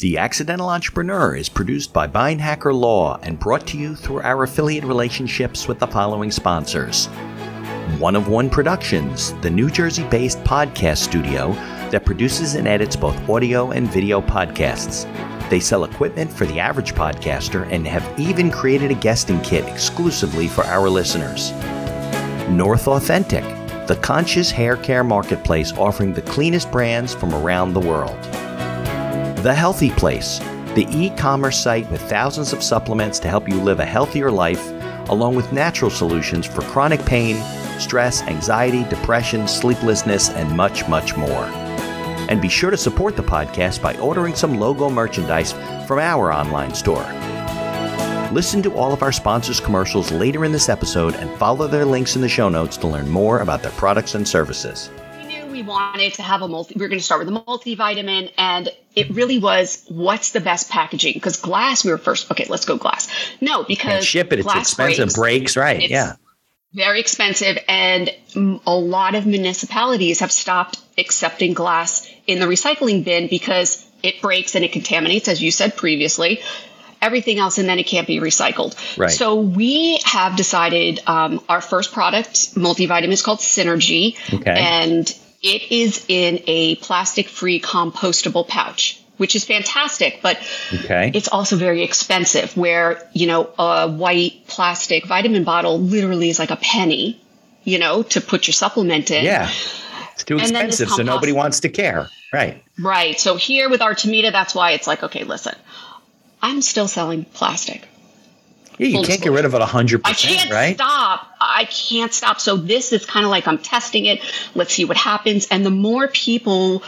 The Accidental Entrepreneur is produced by Beinhacker Law and brought to you through our affiliate relationships with the following sponsors. One of One Productions, the New Jersey-based podcast studio that produces and edits both audio and video podcasts. They sell equipment for the average podcaster and have even created a guesting kit exclusively for our listeners. North Authentic, the conscious hair care marketplace offering the cleanest brands from around the world. The Healthy Place, the e-commerce site with thousands of supplements to help you live a healthier life, along with natural solutions for chronic pain, stress, anxiety, depression, sleeplessness, and much, much more. And be sure to support the podcast by ordering some logo merchandise from our online store. Listen to all of our sponsors' commercials later in this episode and follow their links in the show notes to learn more about their products and services. We knew we wanted to have we were going to start with a multivitamin, and it really was, what's the best packaging? Because glass, we were first, okay, let's go glass. No, because and ship it, it's expensive, breaks right, yeah. Very expensive, and a lot of municipalities have stopped accepting glass in the recycling bin because it breaks and it contaminates, as you said previously, everything else, and then it can't be recycled. Right. So we have decided our first product, multivitamin, is called Synergy, okay. And it is in a plastic-free compostable pouch, which is fantastic, but it's also very expensive, where, you know, a white plastic vitamin bottle literally is like a penny, you know, to put your supplement in. Yeah. It's too expensive, so nobody wants to care. Right. Right. So here with Artemida, that's why it's like, okay, listen, I'm still selling plastic. Yeah, you can't get rid of it 100%, right? I can't stop. So this is kind of like, I'm testing it. Let's see what happens. And the more people,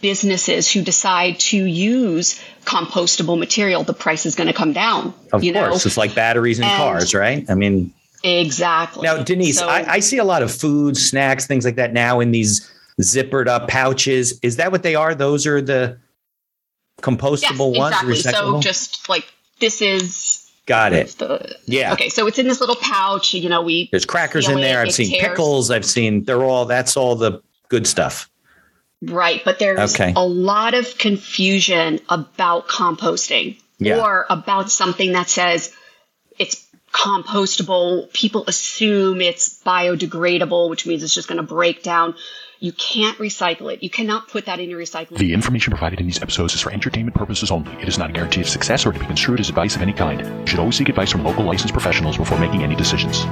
businesses who decide to use compostable material, the price is going to come down. Of course. It's like batteries in cars, right? I mean, exactly. Now, Denise, so, I see a lot of food, snacks, things like that now in these zippered up pouches. Is that what they are? Those are the compostable ones? Exactly. So just like, this is. Got it. Yeah. Okay. So it's in this little pouch, you know, there's crackers in there. I've seen pickles. I've seen, that's all the good stuff. Right. But there's a lot of confusion about composting or about something that says it's compostable. People assume it's biodegradable, which means it's just going to break down. You can't recycle it. You cannot put that in your recycling. The information provided in these episodes is for entertainment purposes only. It is not a guarantee of success or to be construed as advice of any kind. You should always seek advice from local licensed professionals before making any decisions.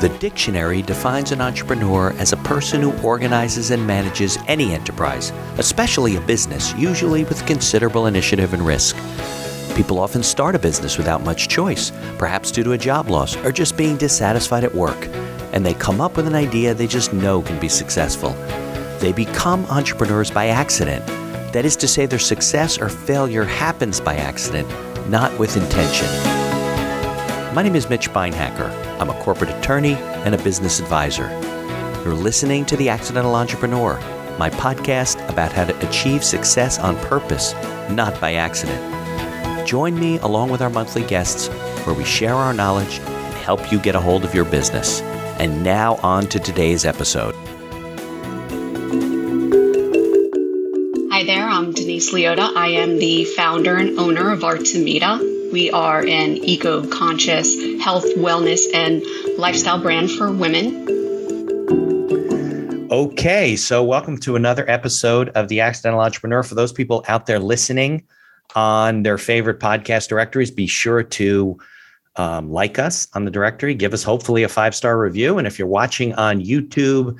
The dictionary defines an entrepreneur as a person who organizes and manages any enterprise, especially a business, usually with considerable initiative and risk. People often start a business without much choice, perhaps due to a job loss or just being dissatisfied at work, and they come up with an idea they just know can be successful. They become entrepreneurs by accident. That is to say, their success or failure happens by accident, not with intention. My name is Mitch Beinhacker. I'm a corporate attorney and a business advisor. You're listening to The Accidental Entrepreneur, my podcast about how to achieve success on purpose, not by accident. Join me along with our monthly guests, where we share our knowledge and help you get a hold of your business. And now on to today's episode. Hi there, I'm Denise Liotta. I am the founder and owner of Artemida. We are an eco-conscious health, wellness, and lifestyle brand for women. Okay, so welcome to another episode of The Accidental Entrepreneur. For those people out there listening on their favorite podcast directories, be sure to like us on the directory. Give us hopefully a 5-star review. And if you're watching on YouTube,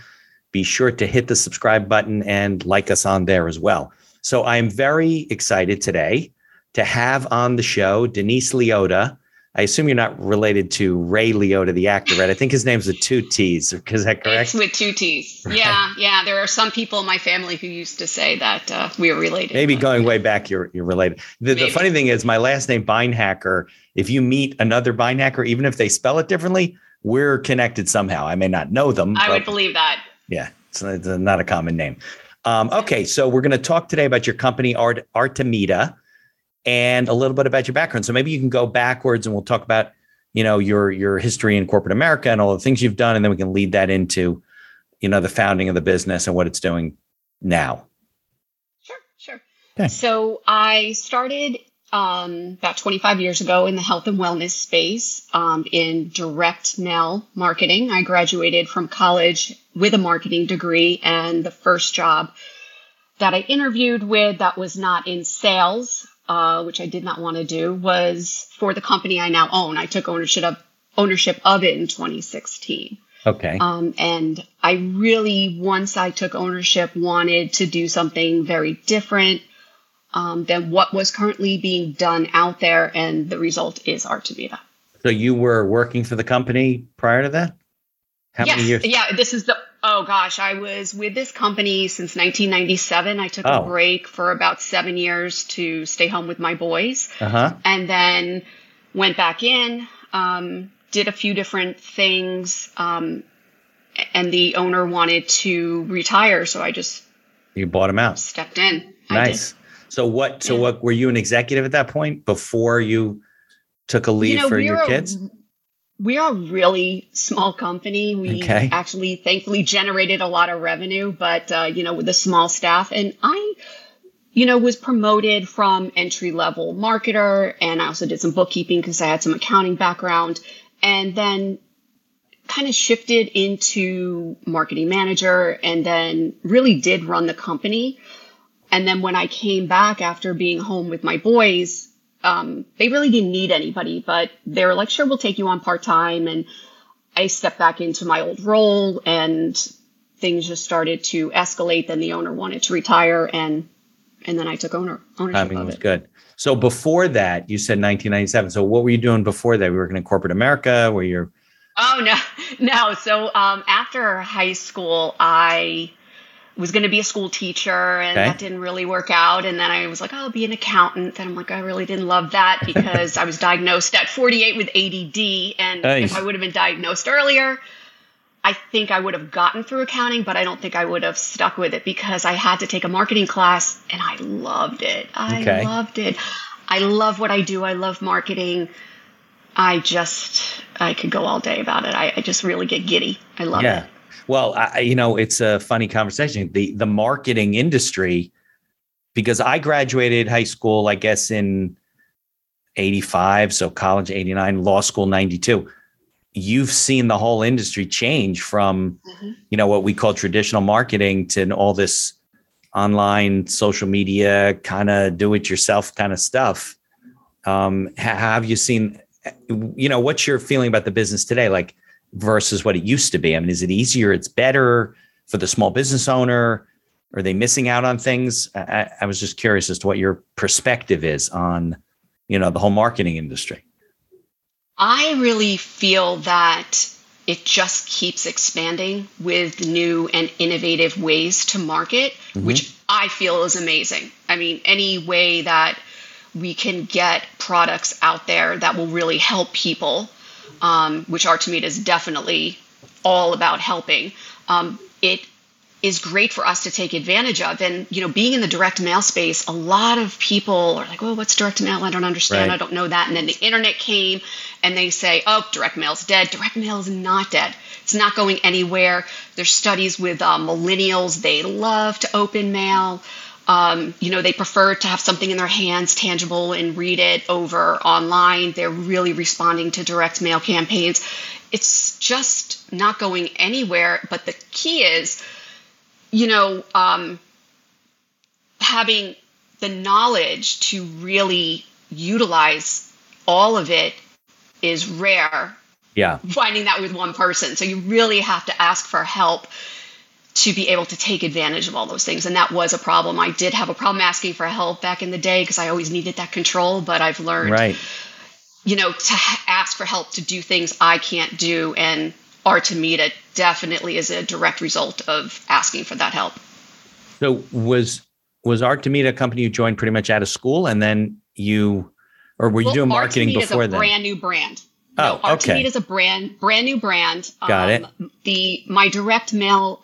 be sure to hit the subscribe button and like us on there as well. So I'm very excited today to have on the show Denise Liotta. I assume you're not related to Ray Liotta, the actor, right? I think his name's with two T's. Is that correct? It's with two T's. Right. Yeah. There are some people in my family who used to say that we were related. Maybe going way back, you're related. The funny thing is, my last name, Beinhacker, if you meet another Beinhacker, even if they spell it differently, we're connected somehow. I may not know them. I would believe that. Yeah, it's not a common name. Okay, so we're going to talk today about your company, Artemida. And a little bit about your background. So maybe you can go backwards and we'll talk about, you know, your history in corporate America and all the things you've done. And then we can lead that into, you know, the founding of the business and what it's doing now. Sure. Okay. So I started about 25 years ago in the health and wellness space in direct mail marketing. I graduated from college with a marketing degree, and the first job that I interviewed with that was not in sales, which I did not want to do, was for the company I now own. I took ownership of it in 2016. Okay. And I really, once I took ownership, wanted to do something very different than what was currently being done out there. And the result is Artemida. So you were working for the company prior to that? How many years? Yeah, this is I was with this company since 1997. I took a break for about 7 years to stay home with my boys, and then went back in, did a few different things, and the owner wanted to retire, so I just you bought him out. Stepped in. Nice. So what were you an executive at that point before you took a leave for your kids? We are a really small company. We actually, thankfully, generated a lot of revenue, but, with a small staff. And I, was promoted from entry-level marketer, and I also did some bookkeeping because I had some accounting background, and then kind of shifted into marketing manager and then really did run the company. And then when I came back after being home with my boys, they really didn't need anybody, but they were like, sure, we'll take you on part-time. And I stepped back into my old role, and things just started to escalate. Then the owner wanted to retire, and then I took ownership of it. Timing was good. So before that, you said 1997. So what were you doing before that? Were you working in corporate America? Were you? Oh, no. So after high school, I was going to be a school teacher, and that didn't really work out. And then I was like, I'll be an accountant. And I'm like, I really didn't love that because I was diagnosed at 48 with ADD. And if I would have been diagnosed earlier, I think I would have gotten through accounting, but I don't think I would have stuck with it because I had to take a marketing class, and I loved it. I loved it. I love what I do. I love marketing. I could go all day about it. I just really get giddy. I love it. Well, it's a funny conversation. The marketing industry, because I graduated high school, I guess, in 85, so college 89, law school 92. You've seen the whole industry change from, what we call traditional marketing to all this online social media kind of do-it-yourself kind of stuff. Have you seen, what's your feeling about the business today? Like, versus what it used to be? I mean, is it easier? It's better for the small business owner? Are they missing out on things? I was just curious as to what your perspective is on, the whole marketing industry. I really feel that it just keeps expanding with new and innovative ways to market, which I feel is amazing. I mean, any way that we can get products out there that will really help people, which Artemida is definitely all about helping. It is great for us to take advantage of. And, being in the direct mail space, a lot of people are like, well, what's direct mail? I don't understand. Right. I don't know that. And then the internet came and they say, oh, direct mail's dead. Direct mail is not dead. It's not going anywhere. There's studies with millennials. They love to open mail. They prefer to have something in their hands, tangible, and read it over online. They're really responding to direct mail campaigns. It's just not going anywhere. But the key is, having the knowledge to really utilize all of it is rare. Yeah. Finding that with one person. So you really have to ask for help to be able to take advantage of all those things. And that was a problem. I did have a problem asking for help back in the day because I always needed that control, but I've learned, to ask for help to do things I can't do. And Artemida definitely is a direct result of asking for that help. So was Artemida a company you joined pretty much out of school, and then you doing marketing Artemida before then? Brand new brand. Oh, no, Artemida is a brand new brand. Got it. My direct mail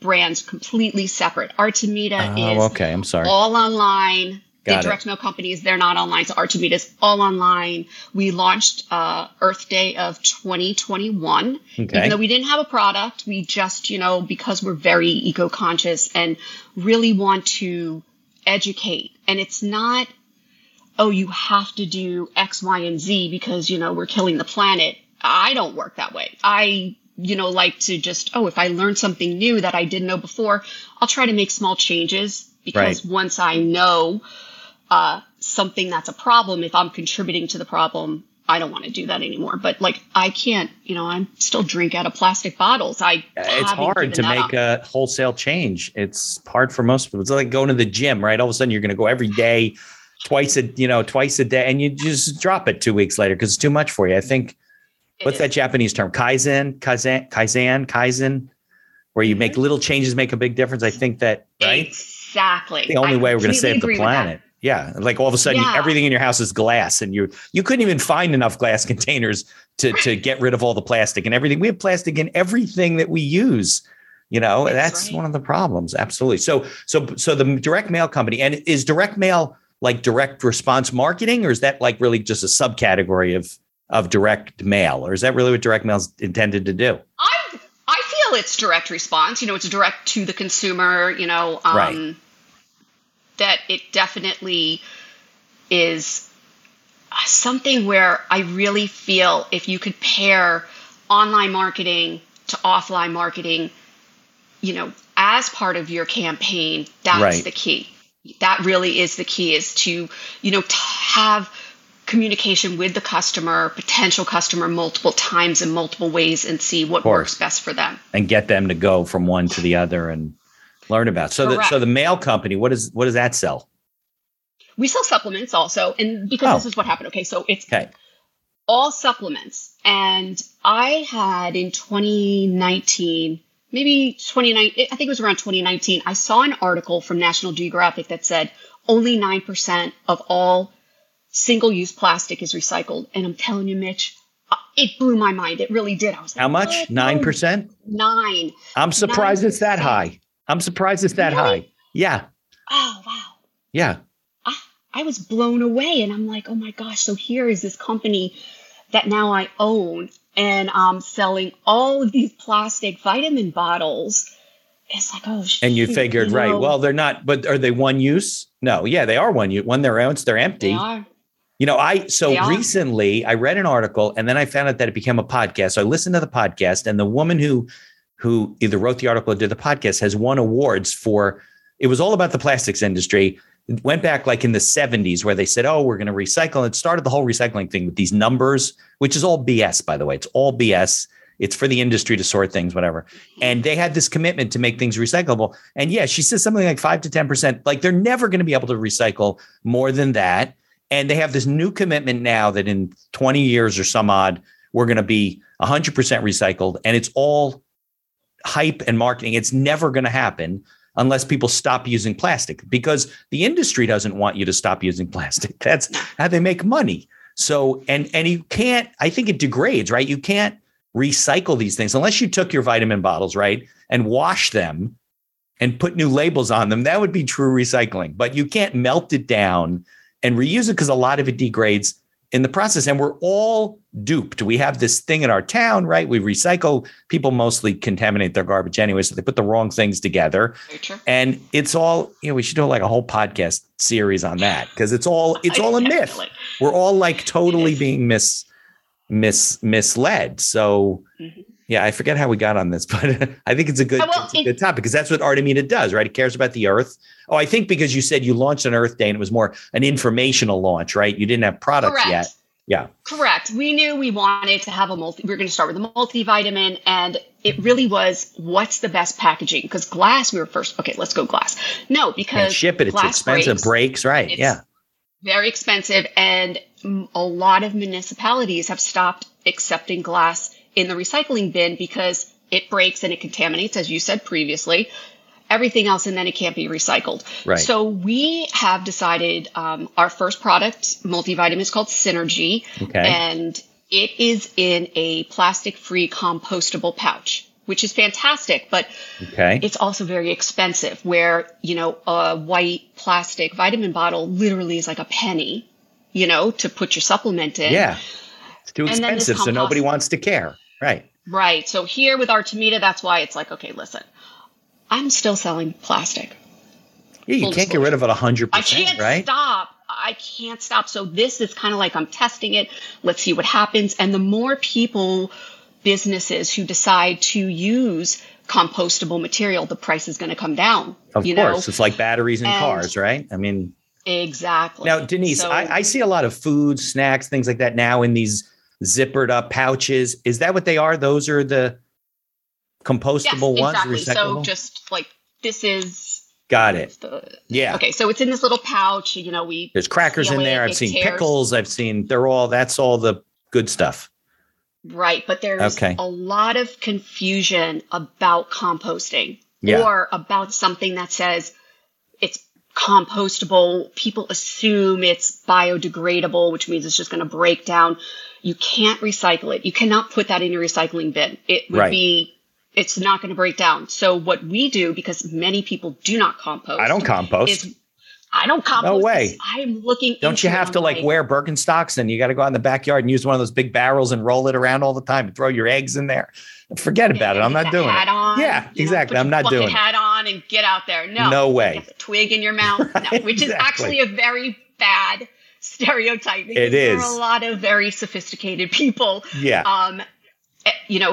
brand's completely separate. Artemida is all online. Got the direct mail companies, they're not online. So Artemida is all online. We launched Earth Day of 2021. Okay. Even though we didn't have a product, we just, because we're very eco-conscious and really want to educate. And it's not, oh, you have to do X, Y, and Z because, you know, we're killing the planet. I don't work that way. I, you know, like to just, oh, if I learn something new that I didn't know before, I'll try to make small changes because once I know something that's a problem, if I'm contributing to the problem, I don't want to do that anymore. But like, I can't, you know, I'm still drink out of plastic bottles. It's hard to make a wholesale change. It's hard for most people. It's like going to the gym, right? All of a sudden you're going to go every day, twice a day. And you just drop it 2 weeks later because it's too much for you. I think what's that Japanese term? Kaizen, where you make little changes, make a big difference. I think that, right? Exactly. The only way we're going to save the planet. Yeah. Like all of a sudden everything in your house is glass and you couldn't even find enough glass containers to get rid of all the plastic and everything. We have plastic in everything that we use, you know, that's one of the problems. Absolutely. So the direct mail company, and is direct mail like direct response marketing, or is that like really just a subcategory of direct mail, or is that really what direct mail is intended to do? I feel it's direct response, you know, it's direct to the consumer, you know, right. That it definitely is something where I really feel if you could pair online marketing to offline marketing, you know, as part of your campaign, that's the key. That really is the key, is to, you know, to have communication with the customer, potential customer, multiple times in multiple ways and see what works best for them. And get them to go from one to the other and learn about. So the mail company, what does that sell? We sell supplements also, and because this is what happened. Okay, so it's all supplements. And I had in 2019, maybe 2019, I think it was around 2019, I saw an article from National Geographic that said only 9% of all single-use plastic is recycled. And I'm telling you, Mitch, it blew my mind. It really did. I was like, how much? 9%? 9. I'm surprised it's that high. Really? High. Yeah. Oh, wow. Yeah. I was blown away, and I'm like, oh my gosh. So here is this company that now I own, and I'm selling all of these plastic vitamin bottles. It's like, oh, shit. And you figured, you know, right. Well, they're not, but are they one use? No. Yeah, they are one use. When they're owned, they're empty. They are. You know, recently I read an article, and then I found out that it became a podcast. So I listened to the podcast, and the woman who either wrote the article or did the podcast has won awards for, it was all about the plastics industry. It went back like in the 70s where they said, oh, we're going to recycle. It started the whole recycling thing with these numbers, which is all BS, by the way. It's all BS. It's for the industry to sort things, whatever. And they had this commitment to make things recyclable. And yeah, she says something like 5 to 10%, like they're never going to be able to recycle more than that. And they have this new commitment now that in 20 years or some odd, we're going to be 100% recycled. And it's all hype and marketing. It's never going to happen unless people stop using plastic, because the industry doesn't want you to stop using plastic. That's how they make money. So, and you can't, I think it degrades, right? You can't recycle these things unless you took your vitamin bottles, right, and washed them and put new labels on them. That would be true recycling, but you can't melt it down and reuse it because a lot of it degrades in the process. And we're all duped. We have this thing in our town, right? We recycle. People mostly contaminate their garbage anyway, so they put the wrong things together. And it's all, you know, we should do like a whole podcast series on that, because it's all a myth. We're all like totally being misled. So yeah, I forget how we got on this, but I think it's a good topic, because that's what Artemida does, right? It cares about the earth. Oh, I think because you said you launched on Earth Day and it was more an informational launch, right? You didn't have product yet. Yeah. Correct. We knew we wanted to have we're going to start with a multivitamin, and it really was, what's the best packaging? Because glass, we were first, okay, let's go glass. No, because can't ship it, it's expensive, breaks, right? It's very expensive, and a lot of municipalities have stopped accepting glass in the recycling bin because it breaks and it contaminates, as you said previously, everything else, and then it can't be recycled. Right. So we have decided our first product, multivitamin, is called Synergy, and it is in a plastic-free compostable pouch, which is fantastic, but it's also very expensive, where, you know, a white plastic vitamin bottle literally is like a penny, you know, to put your supplement in. Yeah, it's too expensive, so nobody wants to care. Right. Right. So here with Artemida, that's why it's like, okay, listen, I'm still selling plastic. Yeah, you can't get rid of it 100%, right? I can't stop. So this is kind of like I'm testing it. Let's see what happens. And the more people, businesses who decide to use compostable material, the price is going to come down. Of course. It's like batteries in cars, right? I mean. Exactly. Now, Denise, so, I see a lot of food, snacks, things like that now in these zippered up pouches. Is that what they are? Those are the compostable ones? Exactly. So just like this is. Got it. Yeah. Okay. So it's in this little pouch. You know, there's crackers in there. I've seen pickles. That's all the good stuff. Right. But there's a lot of confusion about composting or about something that says it's compostable. People assume it's biodegradable, which means it's just going to break down. You can't recycle it. You cannot put that in your recycling bin. It would be, it's not going to break down. So what we do, because many people do not compost. I don't compost. No way. I'm looking. Don't you have to like wear Birkenstocks and you got to go out in the backyard and use one of those big barrels and roll it around all the time and throw your eggs in there? Forget about it. I'm not doing it. Yeah, exactly. I'm not doing it. Put your hat on and get out there. No way. You have a twig in your mouth. Right, no, which is actually a very bad stereotype. It is. There are a lot of very sophisticated people. Yeah.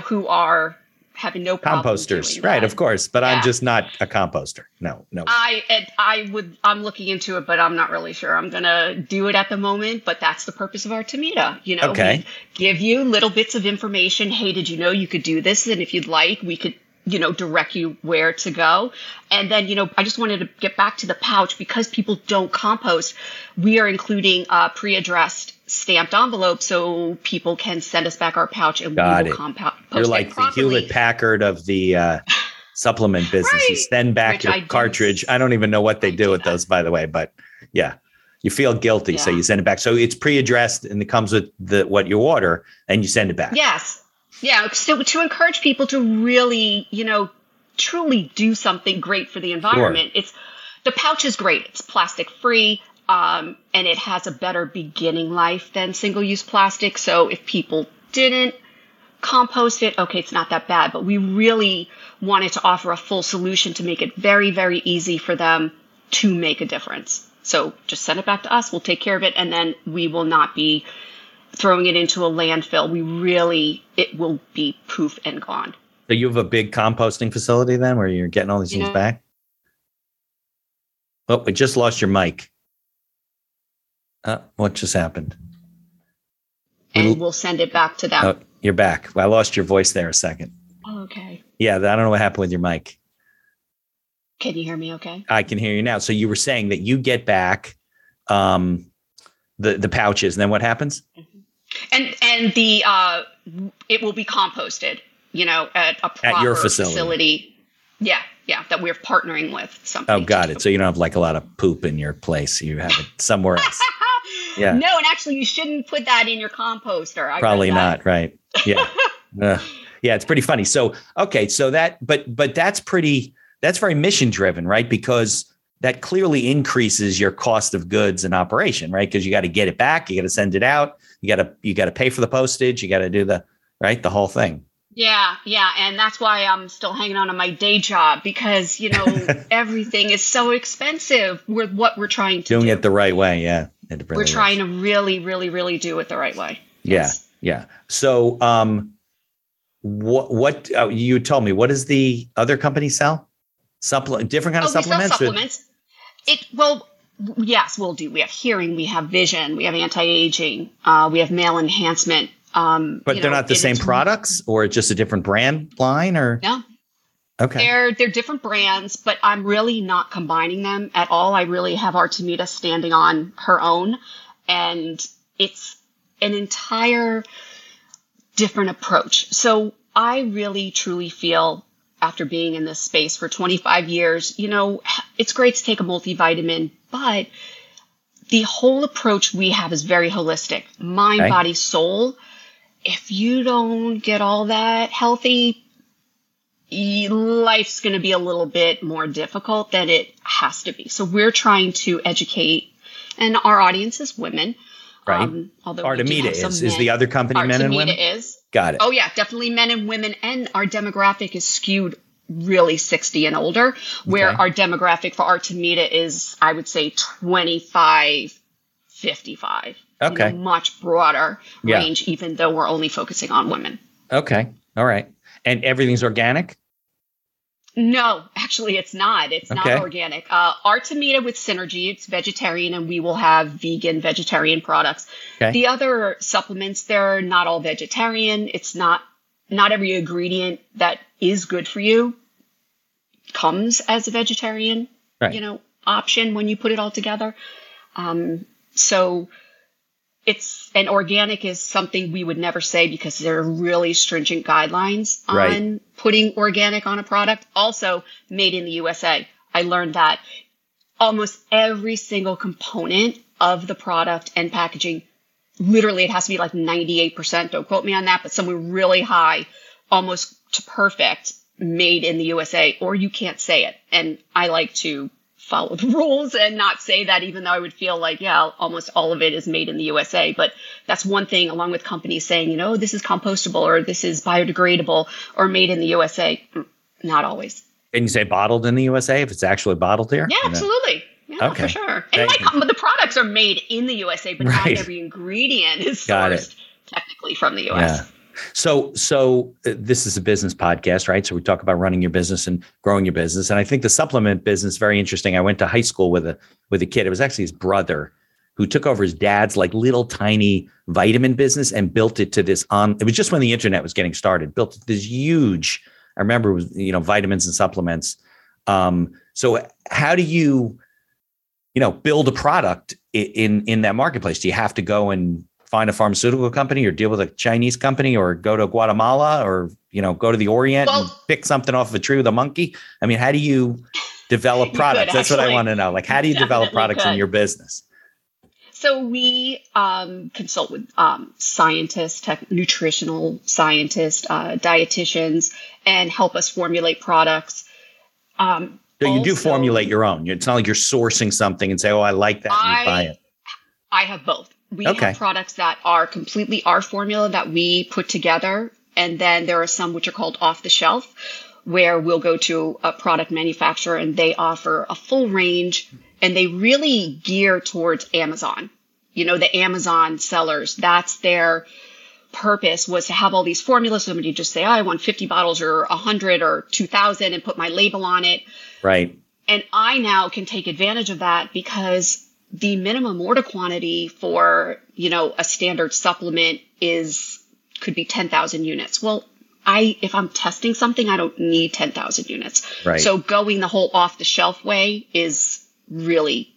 Who are having no problem composters, right? Of course, but I'm just not a composter. No. I'm looking into it, but I'm not really sure. I'm gonna do it at the moment, but that's the purpose of Artemida. We give you little bits of information. Hey, did you know you could do this? And if you'd like, we could, direct you where to go. And then, I just wanted to get back to the pouch because people don't compost. We are including pre-addressed stamped envelopes so people can send us back our pouch and we will compost it. You're like the Hewlett Packard of the supplement business. Right. You send back your cartridge. I don't even know what they do with those, by the way, but yeah, you feel guilty. Yeah. So you send it back. So it's pre-addressed and it comes with what you order and you send it back. Yes. Yeah, so to encourage people to really, truly do something great for the environment. Sure. The pouch is great. It's plastic free, and it has a better beginning life than single-use plastic. So if people didn't compost it, it's not that bad. But we really wanted to offer a full solution to make it very, very easy for them to make a difference. So just send it back to us. We'll take care of it, and then we will not be throwing it into a landfill. It will be poof and gone. So you have a big composting facility then where you're getting all these things back? Oh, we just lost your mic. What just happened? And we'll send it back to them. Oh, you're back. Well, I lost your voice there a second. Oh, okay. Yeah, I don't know what happened with your mic. Can you hear me okay? I can hear you now. So you were saying that you get back the pouches, and then what happens? And the it will be composted, at a proper at your facility. Yeah, that we're partnering with something. Oh, got it. So you don't have like a lot of poop in your place. You have it somewhere else. Yeah. No, and actually you shouldn't put that in your composter. Probably not, right? Yeah. Yeah, it's pretty funny. So, but that's very mission driven, right? Because that clearly increases your cost of goods and operation, right? Because you got to get it back, you got to send it out, you got to pay for the postage, you got to do the whole thing. Yeah, and that's why I'm still hanging on to my day job because everything is so expensive. With what we're trying to do it the right way, yeah. We're trying to really, really, really do it the right way. Yes. Yeah. So, what you told me? What does the other company sell? Different kind of supplements. We sell supplements. Yes, we'll do. We have hearing, we have vision, we have anti-aging, we have male enhancement. But they're not the same products, or just a different brand line, or no? Okay, they're different brands, but I'm really not combining them at all. I really have Artemida standing on her own, and it's an entire different approach. So I really truly feel, after being in this space for 25 years, it's great to take a multivitamin, but the whole approach we have is very holistic, mind, body, soul. If you don't get all that healthy, life's going to be a little bit more difficult than it has to be. So we're trying to educate, and our audience is women. Right. Although Artemida is the other company, men and women? Artemida is. Got it. Oh, yeah, definitely men and women. And our demographic is skewed really 60 and older, where our demographic for Artemida is, I would say, 25, 55. Okay. Much broader range, even though we're only focusing on women. Okay. All right. And everything's organic? No, actually, it's not. It's not organic. Artemida with Synergy, it's vegetarian, and we will have vegan, vegetarian products. Okay. The other supplements, they're not all vegetarian. It's not every ingredient that is good for you comes as a vegetarian, option when you put it all together. So it's, and organic is something we would never say because there are really stringent guidelines on putting organic on a product. Also made in the USA. I learned that almost every single component of the product and packaging, literally it has to be like 98%. Don't quote me on that, but somewhere really high, almost to perfect, made in the USA, or you can't say it. And I like to follow the rules and not say that, even though I would feel like, almost all of it is made in the USA. But that's one thing, along with companies saying, this is compostable or this is biodegradable or made in the USA. Not always. Can you say bottled in the USA if it's actually bottled here? Yeah, absolutely. Yeah, okay. For sure. And the products are made in the USA, but not every ingredient is sourced technically from the US. Yeah. So this is a business podcast, right? So we talk about running your business and growing your business. And I think the supplement business, very interesting. I went to high school with a kid. It was actually his brother who took over his dad's like little tiny vitamin business and built it to this it was just when the internet was getting started, built this huge, I remember it was, vitamins and supplements. So how do you, build a product in that marketplace? Do you have to go and find a pharmaceutical company or deal with a Chinese company or go to Guatemala or, go to the Orient and pick something off of a tree with a monkey? I mean, how do you develop products? That's what I want to know. Like, how do you develop products in your business? So we consult with scientists, nutritional scientists, dietitians, and help us formulate products. So you do formulate your own. It's not like you're sourcing something and say, oh, I like that and you buy it. I have both. We have products that are completely our formula that we put together. And then there are some which are called off the shelf, where we'll go to a product manufacturer and they offer a full range and they really gear towards Amazon. The Amazon sellers, that's their purpose, was to have all these formulas. Somebody just say, I want 50 bottles or 100 or 2,000 and put my label on it. Right. And I now can take advantage of that because the minimum order quantity for, a standard supplement could be 10,000 units. Well, if I'm testing something, I don't need 10,000 units. Right. So going the whole off the shelf way is really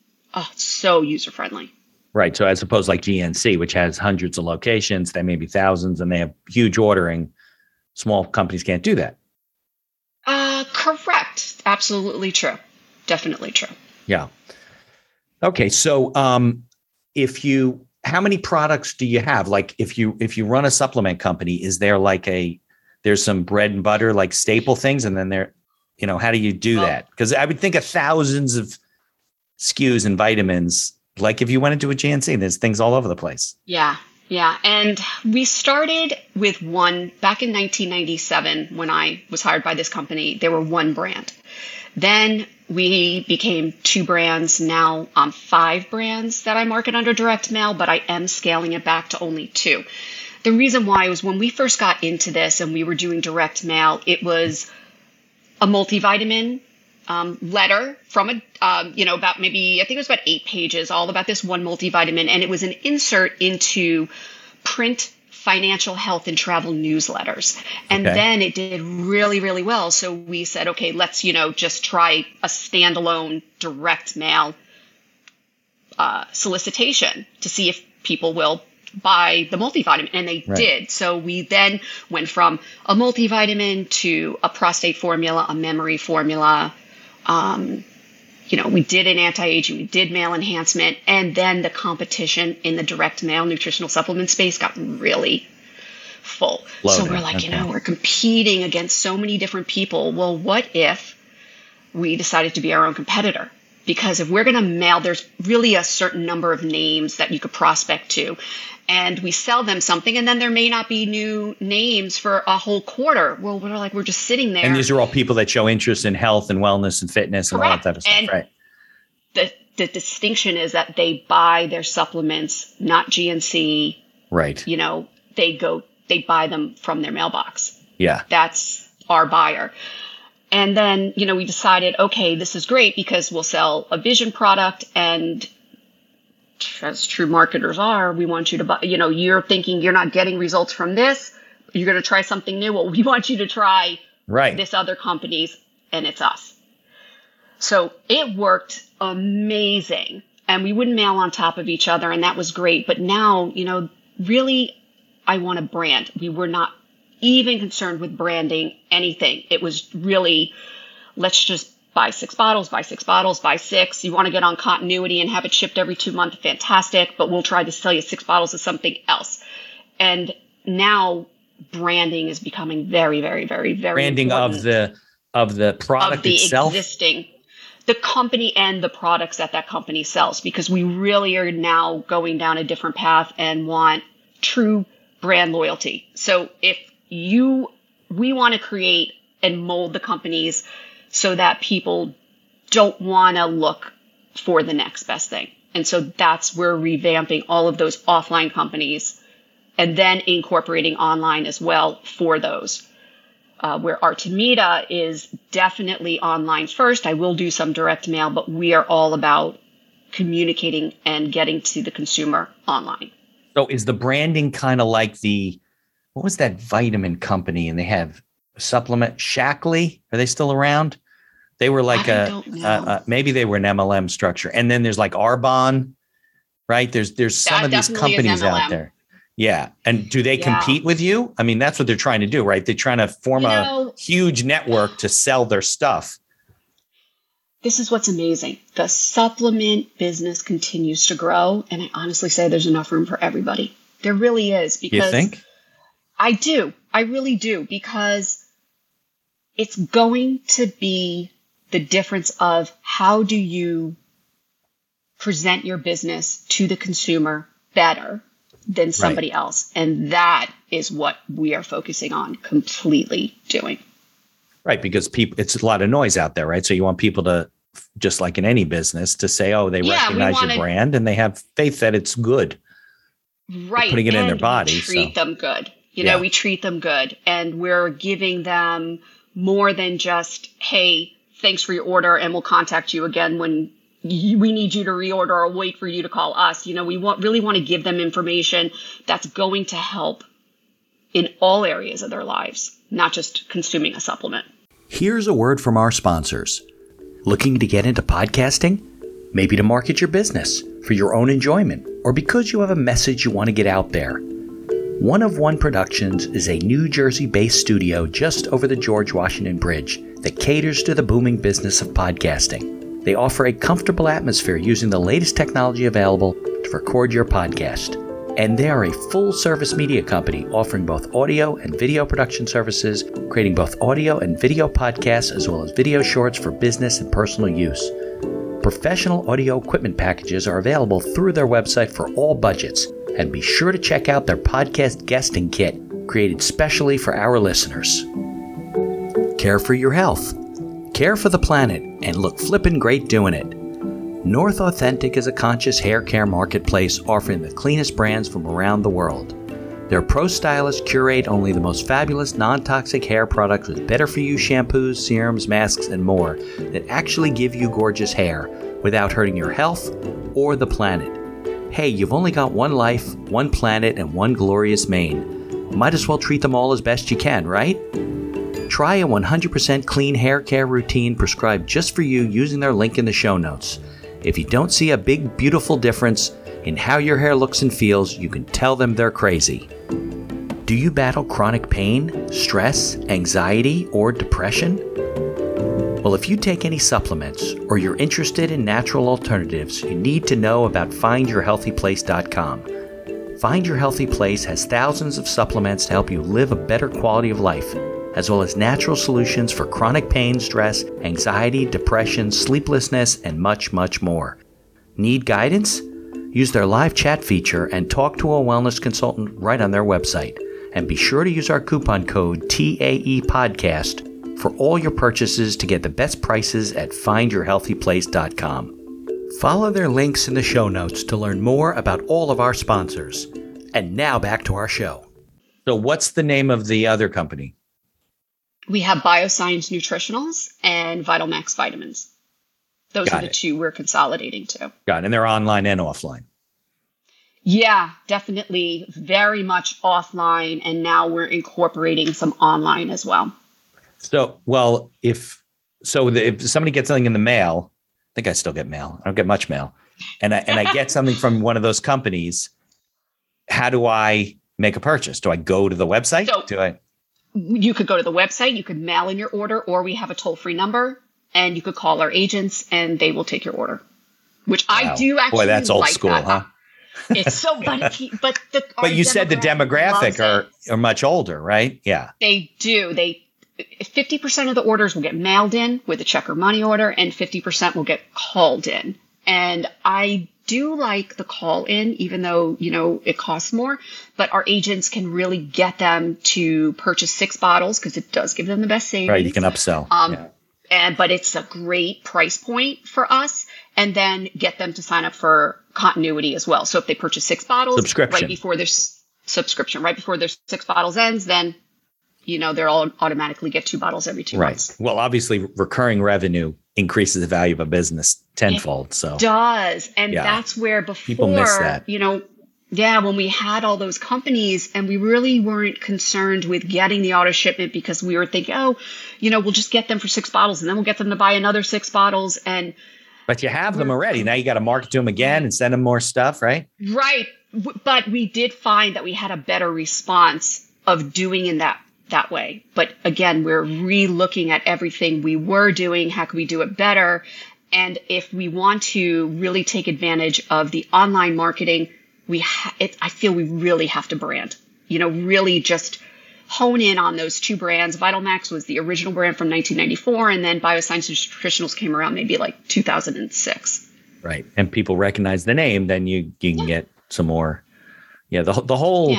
so user friendly. Right. So I suppose like GNC, which has hundreds of locations, they may be thousands and they have huge ordering. Small companies can't do that. Correct. Absolutely true. Definitely true. Yeah. Okay. So, how many products do you have? Like if you run a supplement company, is there like there's some bread and butter, like staple things. And then how do you do that? Cause I would think of thousands of SKUs and vitamins. Like if you went into a GNC, there's things all over the place. Yeah. Yeah. And we started with one back in 1997 when I was hired by this company. They were one brand. Then we became two brands. Now five brands that I market under direct mail, but I am scaling it back to only two. The reason why was when we first got into this and we were doing direct mail, it was a multivitamin letter from about 8 pages, all about this one multivitamin. And it was an insert into print, financial, health, and travel newsletters. And then it did really, really well. So we said, okay, let's, just try a standalone direct mail solicitation to see if people will buy the multivitamin. And they did. So we then went from a multivitamin to a prostate formula, a memory formula. We did an anti-aging, we did male enhancement, and then the competition in the direct mail nutritional supplement space got really full. Loaded. So we're like, we're competing against so many different people. Well, what if we decided to be our own competitor? because if we're going to mail, there's really a certain number of names that you could prospect to, and we sell them something, and then there may not be new names for a whole quarter. Well, we're like, we're just sitting there. And these are all people that show interest in health and wellness and fitness and all that type of stuff, right? The distinction is that they buy their supplements, not GNC. Right. You know, they buy them from their mailbox. Yeah. That's our buyer. And then, you know, we decided, okay, this is great because we'll sell a vision product, and as true marketers are, we want you to buy, you know, you're thinking you're not getting results from this. You're going to try something new. Well, we want you to try this other company's, and it's us. So it worked amazing, and we would mail on top of each other, and that was great. But now, you know, really, I want a brand. We were not even concerned with branding anything. It was really, let's just buy 6 bottles, buy 6 bottles, buy 6. You want to get on continuity and have it shipped every 2 months, fantastic, but we'll try to sell you 6 bottles of something else. And now branding is becoming very, very, very, very branding of the product of the itself, existing, the company and the products that company sells, because we really are now going down a different path and want true brand loyalty. So we want to create and mold the companies so that people don't want to look for the next best thing. And so we're revamping all of those offline companies and then incorporating online as well for those. Where Artemida is definitely online first. I will do some direct mail, but we are all about communicating and getting to the consumer online. So is the branding kind of like what was that vitamin company? And they have a supplement, Shackley. Are they still around? They were like maybe they were an MLM structure. And then there's like Arbonne, right? There's some of these companies out there. Yeah. And do they compete with you? I mean, that's what they're trying to do, right? They're trying to form a huge network to sell their stuff. This is what's amazing. The supplement business continues to grow. And I honestly say there's enough room for everybody. There really is. Because you think? I do. I really do. Because it's going to be the difference of how do you present your business to the consumer better than somebody else. And that is what we are focusing on completely doing. Right. Because it's a lot of noise out there, right? So you want people to, just like in any business, to say, oh, they recognize your brand and they have faith that it's good. Right. They're putting it in their body. We treat them good. You know, we treat them good, and we're giving them more than just, hey, thanks for your order, and we'll contact you again when we need you to reorder or wait for you to call us. You know, we really want to give them information that's going to help in all areas of their lives, not just consuming a supplement. Here's a word from our sponsors. Looking to get into podcasting? Maybe to market your business for your own enjoyment, or because you have a message you want to get out there. One of One Productions is a New Jersey-based studio just over the George Washington Bridge that caters to the booming business of podcasting. They offer a comfortable atmosphere using the latest technology available to record your podcast. And they are a full-service media company offering both audio and video production services, creating both audio and video podcasts as well as video shorts for business and personal use. Professional audio equipment packages are available through their website for all budgets. And be sure to check out their podcast guesting kit, created specially for our listeners. Care for your health. Care for the planet, and look flippin' great doing it. North Authentic is a conscious hair care marketplace offering the cleanest brands from around the world. Their pro stylists curate only the most fabulous non-toxic hair products with better-for-you shampoos, serums, masks, and more that actually give you gorgeous hair without hurting your health or the planet. Hey, you've only got one life, one planet, and one glorious mane. Might as well treat them all as best you can, right? Try a 100% clean hair care routine prescribed just for you using their link in the show notes. If you don't see a big, beautiful difference in how your hair looks and feels, you can tell them they're crazy. Do you battle chronic pain, stress, anxiety, or depression? Well, if you take any supplements or you're interested in natural alternatives, you need to know about FindYourHealthyPlace.com. Find Your Healthy Place has thousands of supplements to help you live a better quality of life. as well as natural solutions for chronic pain, stress, anxiety, depression, sleeplessness, and much, much more. Need guidance? Use their live chat feature and talk to a wellness consultant right on their website. And be sure to use our coupon code TAEPODCAST for all your purchases to get the best prices at findyourhealthyplace.com. Follow their links in the show notes to learn more about all of our sponsors. And now back to our show. So what's the name of the other company? We have Bioscience Nutritionals and Vital Max Vitamins. Those are the two we're consolidating to. Got it. And they're online and offline. Yeah, definitely very much offline. And now we're incorporating some online as well. So, well, if somebody gets something in the mail, I think I still get mail. I don't get much mail. And I get something from one of those companies. How do I make a purchase? Do I go to the website? You could go to the website, you could mail in your order, or we have a toll-free number and you could call our agents and they will take your order, which I do actually like. Boy, that's old school, huh? It's so funny, but you said the demographic are much older, right? Yeah. They do. 50% of the orders will get mailed in with a check or money order, and 50% will get called in. And I do like the call in, even though, you know, it costs more, but our agents can really get them to purchase 6 bottles because it does give them the best savings. Right. You can upsell. But it's a great price point for us, and then get them to sign up for continuity as well. So if they purchase 6 bottles right before their 6 bottles ends, then, you know, they'll all automatically get 2 bottles every 2 months. Well, obviously recurring revenue increases the value of a business tenfold. That's where before people miss that. You know, yeah, when we had all those companies and we really weren't concerned with getting the auto shipment because we were thinking, oh, you know, we'll just get them for 6 bottles and then we'll get them to buy another 6 bottles. And but you have them already. Now you got to market to them again and send them more stuff, right? Right. But we did find that we had a better response of doing in that way. But again, we're re-looking at everything we were doing. How can we do it better? And if we want to really take advantage of the online marketing, I feel we really have to brand, you know, really just hone in on those 2 brands. Vital Max was the original brand from 1994, and then Bioscience Nutritionals came around maybe like 2006. Right. And people recognize the name, then you can get some more. Yeah. The whole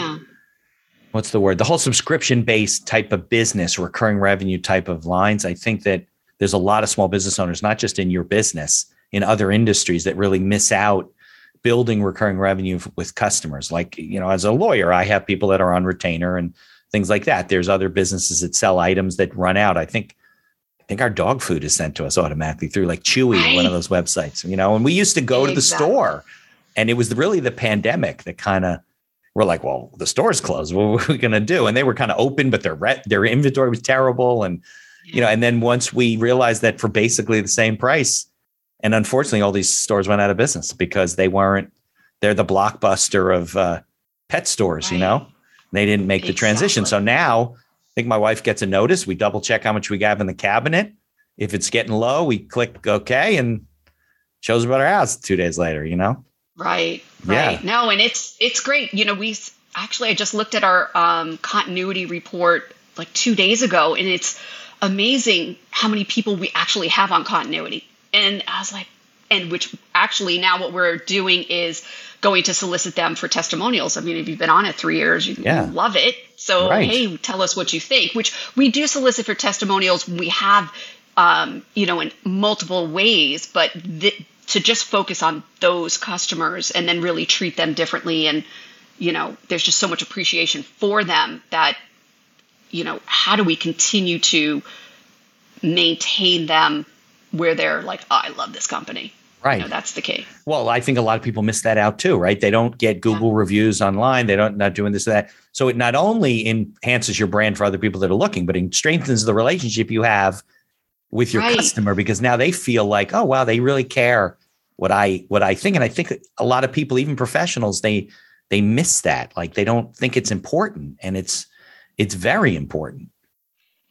what's the word? The whole subscription-based type of business, recurring revenue type of lines. I think that there's a lot of small business owners, not just in your business, in other industries, that really miss out building recurring revenue with customers. Like, you know, as a lawyer, I have people that are on retainer and things like that. There's other businesses that sell items that run out. I think our dog food is sent to us automatically through like Chewy, one of those websites, you know, and we used to go to the store, and it was really the pandemic that kind of, we're like, well, the store's closed. What are we going to do? And they were kind of open, but their inventory was terrible. And, you know, and then once we realized that for basically the same price, and unfortunately all these stores went out of business because they're the Blockbuster of pet stores, you know? They didn't make the transition. So now I think my wife gets a notice. We double check how much we have in the cabinet. If it's getting low, we click okay and shows about our house 2 days later, you know? Right. Right. Yeah. No, and it's great. You know, I just looked at our continuity report like 2 days ago, and it's amazing how many people we actually have on continuity. And I was like, and which actually now what we're doing is going to solicit them for testimonials. I mean, if you've been on it 3 years, you love it. So, hey, tell us what you think, which we do solicit for testimonials. We have, you know, in multiple ways, but to just focus on those customers and then really treat them differently. And, you know, there's just so much appreciation for them that, you know, how do we continue to maintain them where they're like, oh, I love this company. Right. You know, that's the key. Well, I think a lot of people miss that out too, right? They don't get Google reviews online. They don't not doing this or that. So it not only enhances your brand for other people that are looking, but it strengthens the relationship you have with your customer, because now they feel like, oh, wow, they really care what I think. And I think a lot of people, even professionals, they miss that. Like they don't think it's important, and it's very important.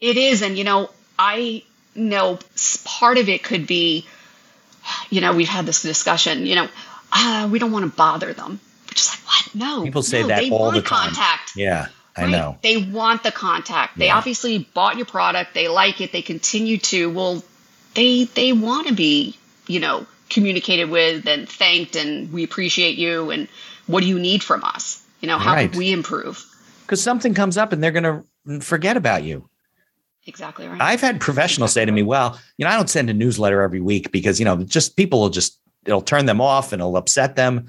It is. And, you know, I know part of it could be, you know, we've had this discussion, you know, we don't want to bother them. We're just like, what? No. People say that all the time. Contact. Yeah. Right? I know. They want the contact. They obviously bought your product. They like it. They continue to. Well, they want to be, you know, communicated with and thanked and we appreciate you and what do you need from us? You know, how could we improve? Because something comes up and they're going to forget about you. Exactly right. I've had professionals say to me, well, you know, I don't send a newsletter every week because, you know, just people will just, it'll turn them off and it'll upset them.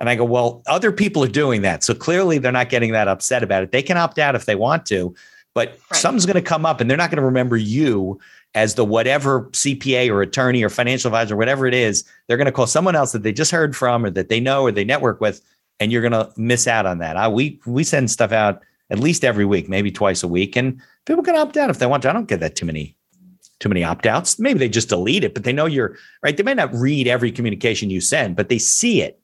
And I go, well, other people are doing that. So clearly they're not getting that upset about it. They can opt out if they want to, but something's going to come up and they're not going to remember you as the whatever CPA or attorney or financial advisor, whatever it is. They're going to call someone else that they just heard from or that they know or they network with, and you're going to miss out on that. We send stuff out at least every week, maybe twice a week, and people can opt out if they want to. I don't get that too many opt-outs. Maybe they just delete it, but they know you're right. They may not read every communication you send, but they see it,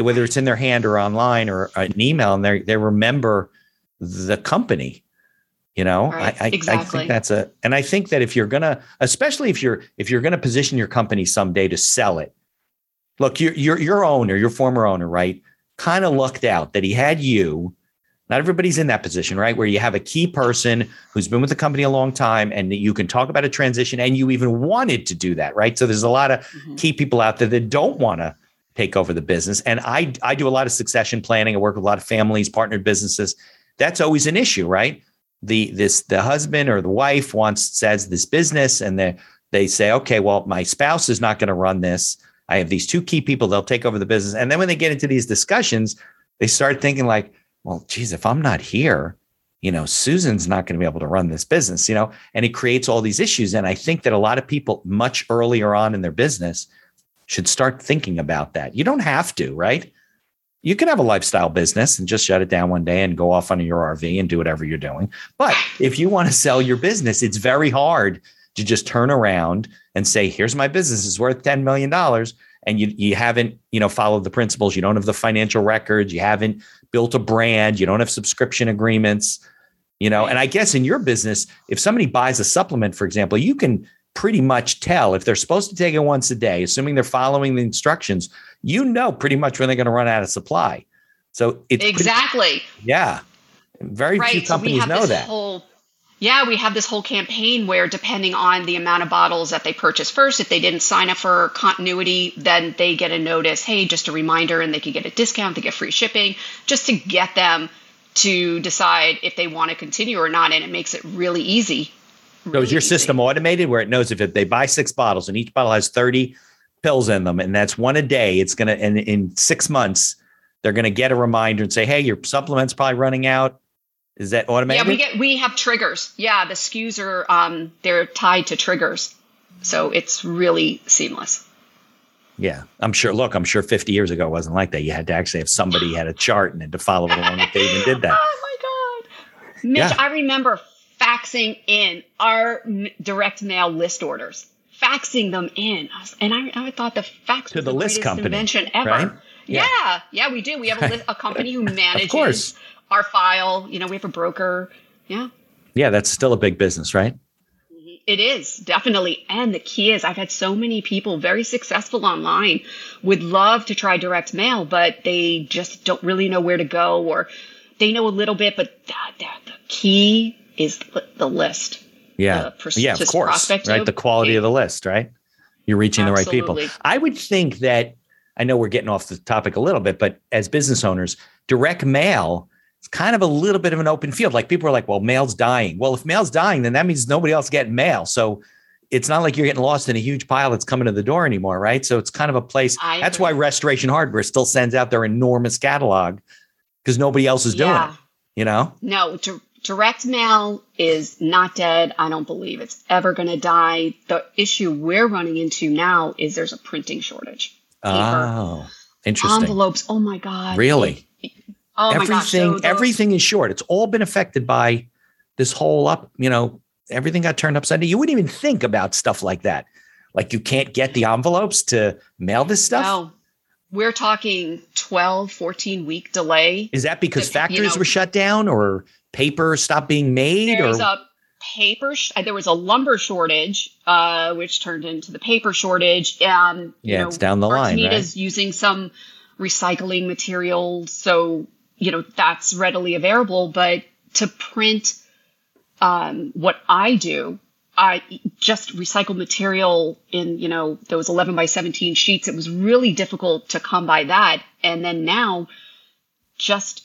whether it's in their hand or online or an email, and they remember the company, you know, I think that's and I think that if you're going to, especially if you're going to position your company someday to sell it, look, your owner, your former owner, right, kind of lucked out that he had you. Not everybody's in that position, right? Where you have a key person who's been with the company a long time and you can talk about a transition and you even wanted to do that, right? So there's a lot of key people out there that don't want to take over the business. And I do a lot of succession planning. I work with a lot of families, partnered businesses. That's always an issue, right? The husband or the wife says this business and they say, okay, well, my spouse is not going to run this. I have these two key people, they'll take over the business. And then when they get into these discussions, they start thinking like, well, geez, if I'm not here, you know, Susan's not going to be able to run this business, you know, and it creates all these issues. And I think that a lot of people much earlier on in their business should start thinking about that. You don't have to, right? You can have a lifestyle business and just shut it down one day and go off on your RV and do whatever you're doing. But if you want to sell your business, it's very hard to just turn around and say, here's my business, it's worth $10 million. And you haven't, you know, followed the principles. You don't have the financial records. You haven't built a brand. You don't have subscription agreements, you know. And I guess in your business, if somebody buys a supplement, for example, you can pretty much tell if they're supposed to take it once a day, assuming they're following the instructions, you know, pretty much when they're going to run out of supply. So it's very few companies know that. We have this whole campaign where depending on the amount of bottles that they purchase first, if they didn't sign up for continuity, then they get a notice, hey, just a reminder, and they could get a discount, they get free shipping, just to get them to decide if they want to continue or not. And it makes it really easy. So is your system automated where it knows if they buy 6 bottles and each bottle has 30 pills in them, and that's one a day, it's going to, and in 6 months, they're going to get a reminder and say, hey, your supplement's probably running out. Is that automated? Yeah, we have triggers. Yeah, the SKUs are they're tied to triggers, so it's really seamless. Yeah, I'm sure. Look, 50 years ago it wasn't like that. You had to actually have somebody had a chart and had to follow it along if they even did that. Oh my God, Mitch! Yeah. I remember faxing in our direct mail list orders, faxing them in, and I thought the fax to was the list company invention ever. Right? Yeah, we do. We have a company who manages. Of course. Our file, you know, we have a broker. Yeah. Yeah. That's still a big business, right? It is definitely. And the key is I've had so many people very successful online would love to try direct mail, but they just don't really know where to go, or they know a little bit, but the key is the list. Yeah. Of course. Right. The quality of the list, right? You're reaching the right people. I would think that, I know we're getting off the topic a little bit, but as business owners, direct mail, it's kind of a little bit of an open field. Like people are like, well, mail's dying. Well, if mail's dying, then that means nobody else getting mail. So it's not like you're getting lost in a huge pile that's coming to the door anymore, right? So it's kind of a place. That's why Restoration Hardware still sends out their enormous catalog, because nobody else is doing it, you know? No, direct mail is not dead. I don't believe it's ever going to die. The issue we're running into now is there's a printing shortage. Paper, interesting. Envelopes. Oh, my God. Really? Oh my gosh, everything is short. It's all been affected by this whole everything got turned upside down. You wouldn't even think about stuff like that. Like you can't get the envelopes to mail this stuff. No, we're talking 12, 14 week delay. Is that because factories were shut down or paper stopped being made? There was a lumber shortage, which turned into the paper shortage. It's down the line. Artemida is using some recycling materials. So, you know, that's readily available. But to print what I do, I just recycled material in, you know, those 11 by 17 sheets. It was really difficult to come by that. And then now just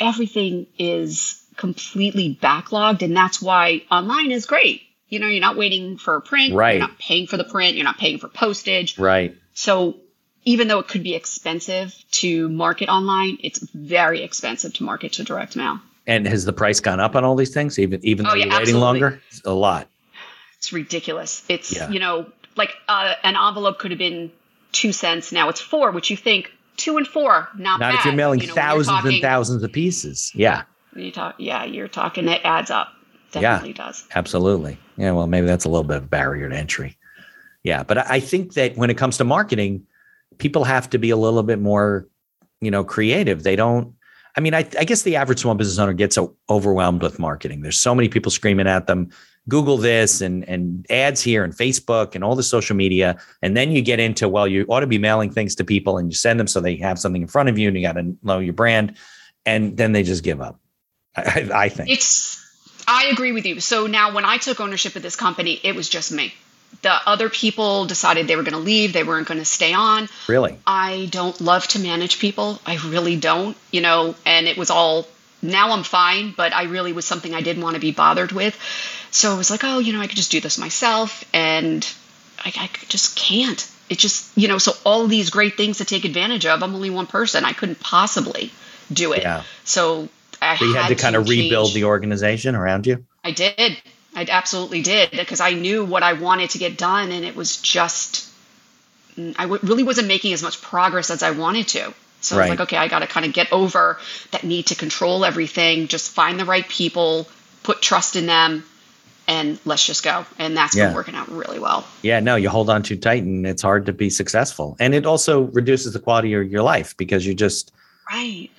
everything is completely backlogged. And that's why online is great. You know, you're not waiting for a print. Right. You're not paying for the print. You're not paying for postage. Right. So even though it could be expensive to market online, it's very expensive to market to direct mail. And has the price gone up on all these things? Even though you're waiting longer? It's a lot. It's ridiculous. It's, you know, like an envelope could have been 2 cents. Now it's 4, which you think 2 and 4, not bad. Not if you're mailing thousands of pieces. Yeah. You're talking, it adds up. Definitely does. Absolutely. Yeah. Well, maybe that's a little bit of a barrier to entry. Yeah. But I think that when it comes to marketing, people have to be a little bit more, you know, creative. They don't, I mean, I guess the average small business owner gets overwhelmed with marketing. There's so many people screaming at them. Google this and ads here and Facebook and all the social media. And then you get into, well, you ought to be mailing things to people and you send them so they have something in front of you and you got to know your brand. And then they just give up. I think. I agree with you. So now when I took ownership of this company, it was just me. The other people decided they were going to leave. They weren't going to stay on. Really? I don't love to manage people. I really don't, you know, and it was all, now I'm fine, but I really was something I didn't want to be bothered with. So I was like, oh, you know, I could just do this myself. And I just can't. It just, you know, so all of these great things to take advantage of, I'm only one person. I couldn't possibly do it. Yeah. So I had to kind of rebuild the organization around you. I did. I absolutely did, because I knew what I wanted to get done. And it was just, I really wasn't making as much progress as I wanted to. So right. I was like, okay, I got to kind of get over that need to control everything, just find the right people, put trust in them, and let's just go. And that's been working out really well. Yeah, no, you hold on too tight and it's hard to be successful. And it also reduces the quality of your life because you're just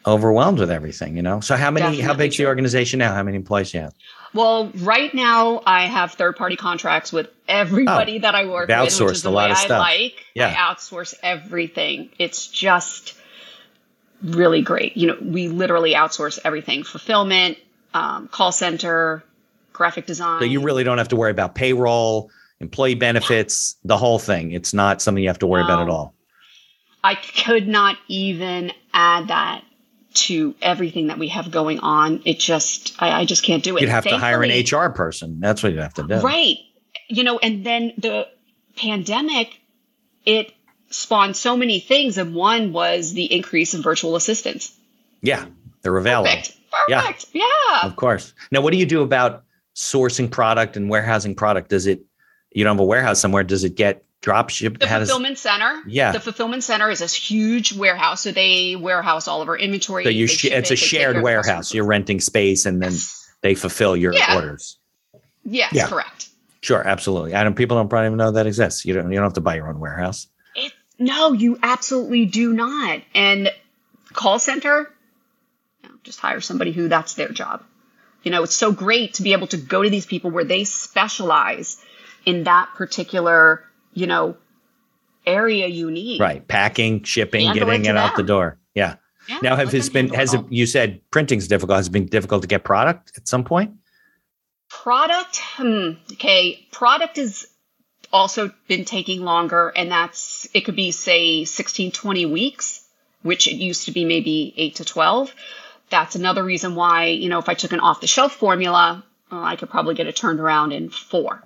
overwhelmed with everything, you know? So how big's the organization now? How many employees do you have? Well, right now I have third-party contracts with everybody that I work with. Outsourced a lot of stuff. I outsource everything. It's just really great. You know, we literally outsource everything, fulfillment, call center, graphic design. So you really don't have to worry about payroll, employee benefits, the whole thing. It's not something you have to worry about at all. I could not even add that to everything that we have going on. It just, I just can't do it. You'd have to hire an HR person. That's what you'd have to do. Right. You know, and then the pandemic, it spawned so many things. And one was the increase in virtual assistants. Yeah. They're available. Perfect. Yeah. Of course. Now, what do you do about sourcing product and warehousing product? You don't have a warehouse somewhere. Does it get drop shipped? The fulfillment center. Yeah. The fulfillment center is a huge warehouse. So they warehouse all of our inventory. So it's a shared warehouse. You're renting space and then they fulfill your orders. Yes. Yeah. Correct. Sure. Absolutely. I don't, people don't probably even know that exists. You don't have to buy your own warehouse. No, you absolutely do not. And call center, you know, just hire somebody who that's their job. You know, it's so great to be able to go to these people where they specialize in that particular, you know, area you need. Right. Packing, shipping, getting it out the door. Yeah. Now, you said printing's difficult. Has it been difficult to get product at some point? Product. Okay. Product is also been taking longer, and it could be, say, 16, 20 weeks, which it used to be maybe 8 to 12. That's another reason why, you know, if I took an off-the-shelf formula, I could probably get it turned around in four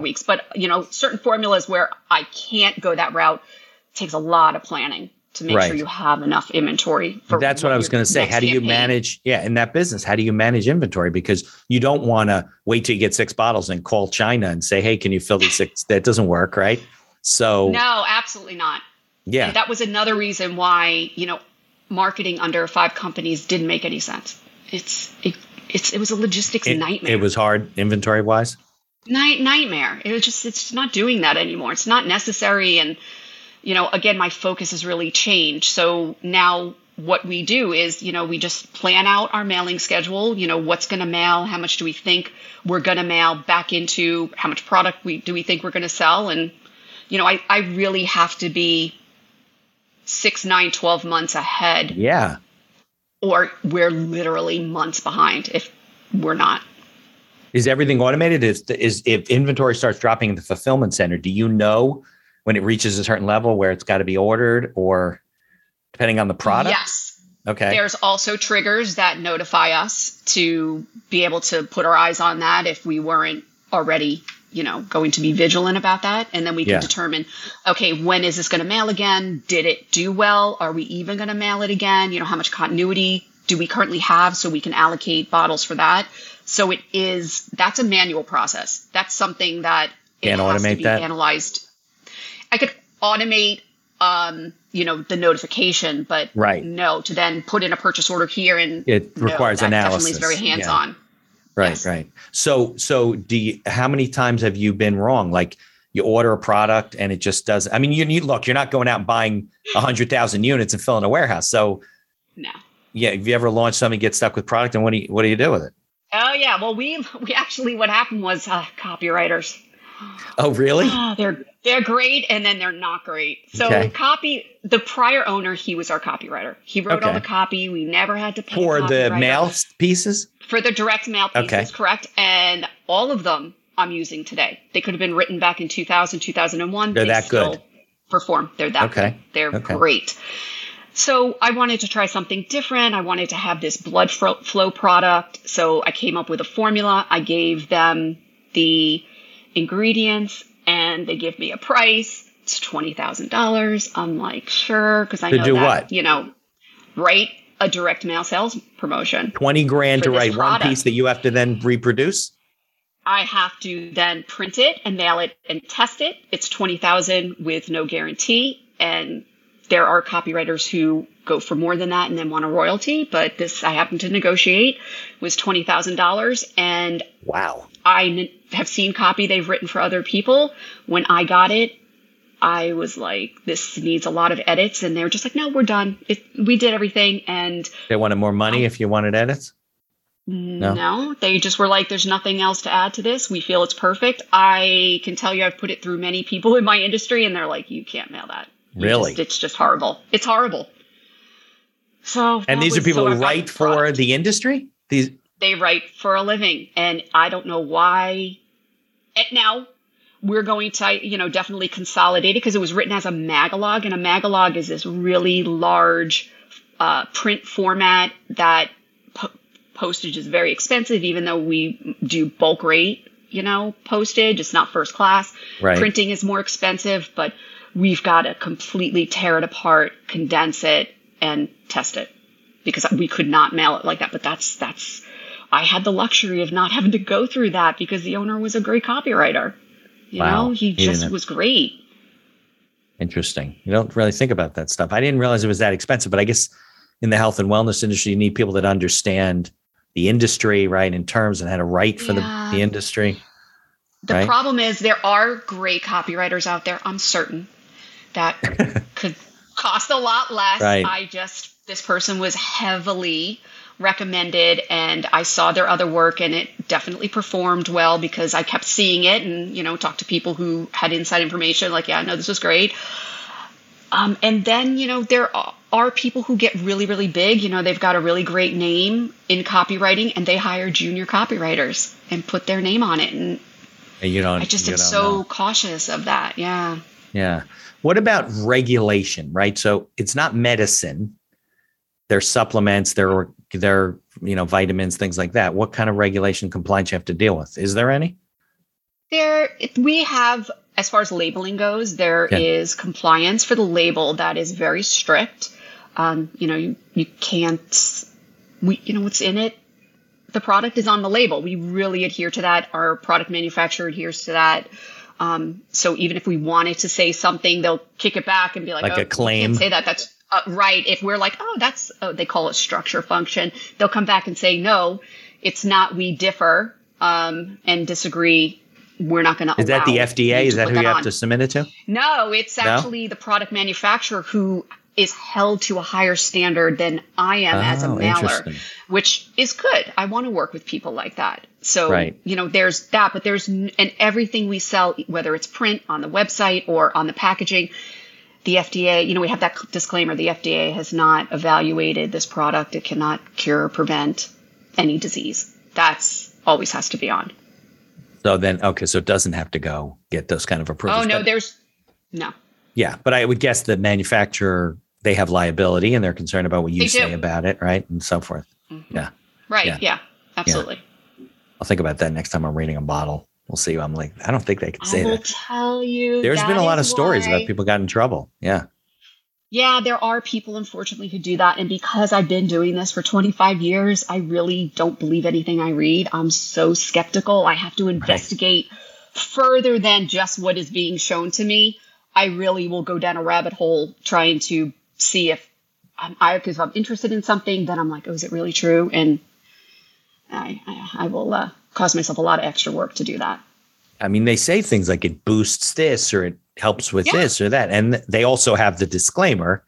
weeks. But, you know, certain formulas where I can't go that route, takes a lot of planning to make sure you have enough inventory. That's what I was going to say. How do you manage in that business? How do you manage inventory? Because you don't want to wait till you get 6 bottles and call China and say, hey, can you fill these 6? That doesn't work, right? So no, absolutely not. Yeah. And that was another reason why, you know, marketing under 5 companies didn't make any sense. It was a logistics nightmare. It was hard inventory wise. Nightmare. It was just, it's not doing that anymore. It's not necessary. And, you know, again, my focus has really changed. So now what we do is, you know, we just plan out our mailing schedule, you know, what's going to mail, how much do we think we're going to mail back into, how much product do we think we're going to sell. And, you know, I really have to be 6, 9, 12 months ahead or we're literally months behind if we're not. Is everything automated? Is if inventory starts dropping in the fulfillment center, do you know when it reaches a certain level where it's got to be ordered, or depending on the product? Yes. Okay. There's also triggers that notify us to be able to put our eyes on that if we weren't already, you know, going to be vigilant about that. And then we can determine, okay, when is this going to mail again? Did it do well? Are we even going to mail it again? You know, how much continuity do we currently have so we can allocate bottles for that? So it is, that's a manual process. That's something that has to be analyzed. I could automate, you know, the notification, but no, to then put in a purchase order here and it requires analysis. Definitely is very hands-on. Yeah. Right. Yes. Right. So how many times have you been wrong? Like you order a product and it just doesn't, I mean, you're not going out and buying 100,000 units and filling a warehouse. So no. Yeah. Have you ever launched something, get stuck with product, and what do you do with it? Oh yeah. Well, we actually, what happened was copywriters. Oh really? They're great. And then they're not great. So the prior owner, he was our copywriter. He wrote all the copy. We never had to pay for the mail pieces, for the direct mail pieces. Okay. Correct. And all of them I'm using today, they could have been written back in 2000, 2001. They're that still good. Perform. They're that okay. good. They're okay. great. So I wanted to try something different. I wanted to have this blood flow product. So I came up with a formula. I gave them the ingredients and they give me a price. It's $20,000. I'm like, sure, because I know do that, what? You know, write a direct mail sales promotion. $20,000 to write product. One piece that you have to then reproduce. I have to then print it and mail it and test it. It's $20,000 with no guarantee. And there are copywriters who go for more than that and then want a royalty. But this I happened to negotiate was $20,000. And wow. I have seen copy they've written for other people. When I got it, I was like, this needs a lot of edits. And they were just like, no, we're done. We did everything. And they wanted more money if you wanted edits? No, they just were like, there's nothing else to add to this. We feel it's perfect. I can tell you I've put it through many people in my industry and they're like, you can't mail that. Really? It's just horrible. It's horrible. So, and these are people who write for the industry? They write for a living. And I don't know why. And now we're going to, you know, definitely consolidate it because it was written as a magalog. And a magalog is this really large print format that postage is very expensive, even though we do bulk rate, you know, postage. It's not first class. Right. Printing is more expensive, but we've got to completely tear it apart, condense it, and test it because we could not mail it like that. But that's I had the luxury of not having to go through that because the owner was a great copywriter. You know, he just was great. Interesting. You don't really think about that stuff. I didn't realize it was that expensive, but I guess in the health and wellness industry, you need people that understand the industry, right, in terms and how to write for the industry. The problem is there are great copywriters out there, I'm certain, that could cost a lot less. Right. This person was heavily recommended and I saw their other work and it definitely performed well because I kept seeing it and, you know, talked to people who had inside information like, yeah, no, this was great. And then, you know, there are people who get really, really big, you know, they've got a really great name in copywriting and they hire junior copywriters and put their name on it. And I just am so cautious of that. Yeah. Yeah. What about regulation, right? So it's not medicine. They're supplements, they're, you know, vitamins, things like that. What kind of regulation compliance you have to deal with? Is there any? We have, as far as labeling goes, there is compliance for the label that is very strict. You know, you can't, you know, what's in it. The product is on the label. We really adhere to that. Our product manufacturer adheres to that. So even if we wanted to say something, they'll kick it back and be like a claim. You can't say that. That's right. If we're like, they call it structure function. They'll come back and say, no, it's not. We differ and disagree. We're not going to allow. Is that the FDA? Is that who you have to submit it to? No, it's actually the product manufacturer who is held to a higher standard than I am as a mailer, which is good. I want to work with people like that. So, you know, there's that, but and everything we sell, whether it's print on the website or on the packaging, The FDA, you know, we have that disclaimer, the FDA has not evaluated this product. It cannot cure or prevent any disease. That's always has to be on. So then, okay, so it doesn't have to go get those kind of approvals. Oh, no, there's no. Yeah, but I would guess the manufacturer, they have liability and they're concerned about what you say about it, right? And so forth. Mm-hmm. Yeah. Right. Yeah. Absolutely. Yeah. I'll think about that next time I'm reading a bottle. We'll see. I'm like, I don't think they can say that. I will tell you. There's been a lot of stories about people got in trouble. Yeah. Yeah, there are people, unfortunately, who do that. And because I've been doing this for 25 years, I really don't believe anything I read. I'm so skeptical. I have to investigate further than just what is being shown to me. I really will go down a rabbit hole trying to see if because I'm interested in something, then I'm like, oh, is it really true? And I will cause myself a lot of extra work to do that. I mean, they say things like it boosts this or it helps with this or that. And they also have the disclaimer,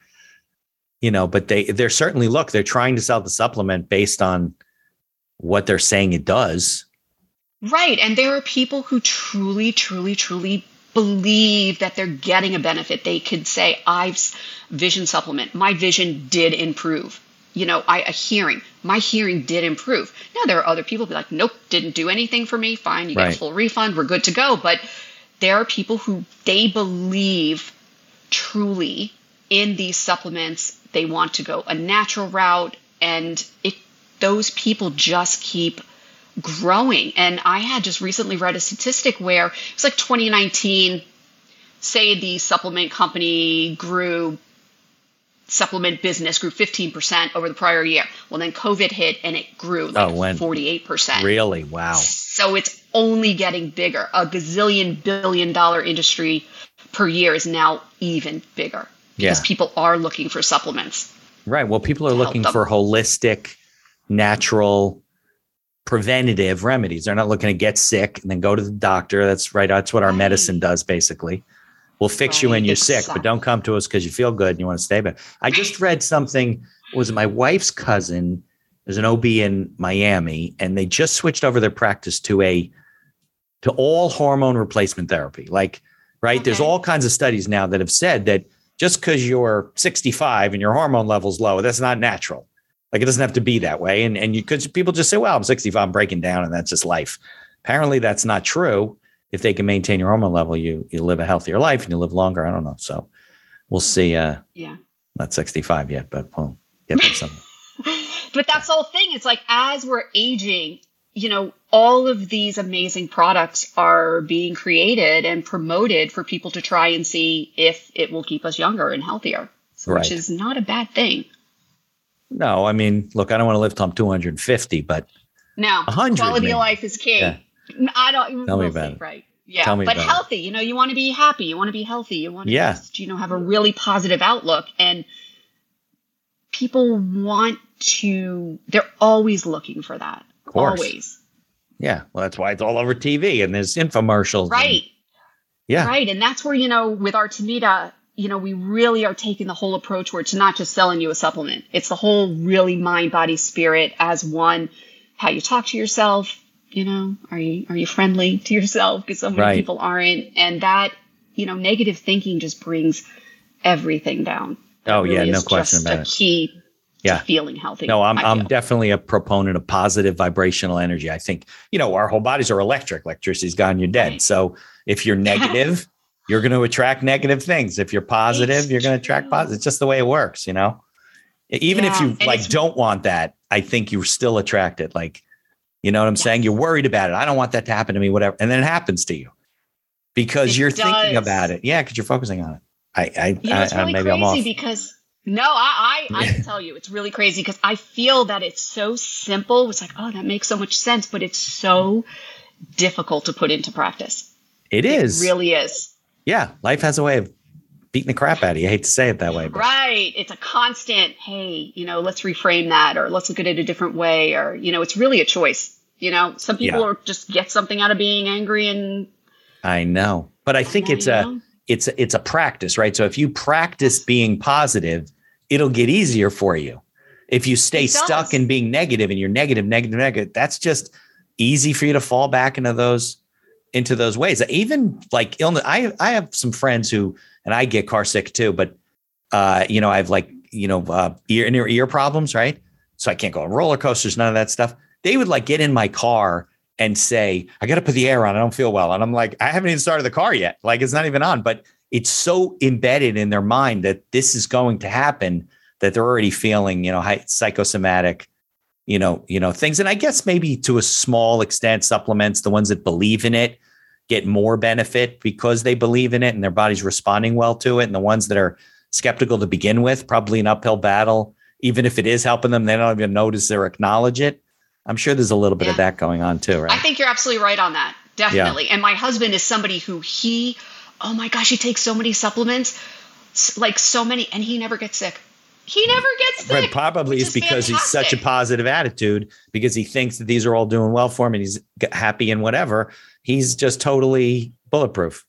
you know, but they're certainly, look, they're trying to sell the supplement based on what they're saying it does. Right. And there are people who truly, truly, truly believe that they're getting a benefit. They could say, I've vision supplement. My vision did improve. You know, my hearing did improve. Now, there are other people who be like, nope, didn't do anything for me. Fine, you get a full refund. We're good to go. But there are people who they believe truly in these supplements. They want to go a natural route. And those people just keep growing. And I had just recently read a statistic where it was like 2019, say the supplement company supplement business grew 15% over the prior year. Well, then COVID hit and it grew 48%. Really? Wow. So it's only getting bigger. A gazillion billion-dollar industry per year is now even bigger because people are looking for supplements. Right. Well, people are looking for holistic, natural, preventative remedies. They're not looking to get sick and then go to the doctor. That's right. That's what our medicine does, basically. We'll fix you when you're sick, but don't come to us because you feel good and you want to stay better. I just read something. It was my wife's cousin. There's an OB in Miami, and they just switched over their practice to all hormone replacement therapy. There's all kinds of studies now that have said that just because you're 65 and your hormone level's low, that's not natural. It doesn't have to be that way. And you could people just say, well, I'm 65, I'm breaking down, and that's just life. Apparently, that's not true. If they can maintain your hormone level, you live a healthier life and you live longer. I don't know. So we'll see. Not 65 yet, but we'll get there someday. But that's the whole thing. It's like, as we're aging, you know, all of these amazing products are being created and promoted for people to try and see if it will keep us younger and healthier, which is not a bad thing. No, I mean, look, I don't want to live till I'm 250, but no, 100, quality of life is king. Yeah. I don't tell me about it. Right. Yeah. Tell me but about healthy, you know, you want to be happy. You want to be healthy. You want to just, you know, have a really positive outlook, and people they're always looking for that. Of course. Always. Yeah. Well, that's why it's all over TV and there's infomercials. Right. Right. And that's where, you know, with Artemida, you know, we really are taking the whole approach where it's not just selling you a supplement. It's the whole really mind, body, spirit as one, how you talk to yourself. You know, are you friendly to yourself? Because so many people aren't. And that, you know, negative thinking just brings everything down. Oh, really, no question about it. It's just a key to feeling healthy. No, I'm definitely a proponent of positive vibrational energy. I think, you know, our whole bodies are electric. Electricity's gone, you're dead. Right. So if you're negative, you're going to attract negative things. If you're positive, you're going to attract positive. It's just the way it works, you know? Even if you don't want that, I think you still attract it. You know what I'm saying? You're worried about it. I don't want that to happen to me, whatever. And then it happens to you because you're thinking about it. Yeah. Cause you're focusing on it. I'm off. Because I can tell you, it's really crazy because I feel that it's so simple. It's like, oh, that makes so much sense, but it's so difficult to put into practice. It really is. Yeah. Life has a way of beating the crap out of you. I hate to say it that way. But. Right. It's a constant, hey, you know, let's reframe that or let's look at it a different way. Or, you know, it's really a choice. You know, some people are just get something out of being angry. And I know, but I think it's a practice, right? So if you practice being positive, it'll get easier for you. If you stay stuck in being negative and you're negative, that's just easy for you to fall back into those ways. Even like illness. I have some friends who and I get car sick too, but, you know, I have like, you know, near ear problems, right? So I can't go on roller coasters, none of that stuff. They would like get in my car and say, I got to put the air on. I don't feel well. And I'm like, I haven't even started the car yet. Like it's not even on, but it's so embedded in their mind that this is going to happen that they're already feeling, you know, psychosomatic, you know, things. And I guess maybe to a small extent, supplements, the ones that believe in it, get more benefit because they believe in it and their body's responding well to it. And the ones that are skeptical to begin with, probably an uphill battle, even if it is helping them, they don't even notice or acknowledge it. I'm sure there's a little bit of that going on too, right? I think you're absolutely right on that. Definitely. Yeah. And my husband is somebody who oh my gosh, he takes so many supplements, like so many, and he never gets sick. He never gets sick. But probably it's because he's such a positive attitude, because he thinks that these are all doing well for him and he's happy and whatever. He's just totally bulletproof.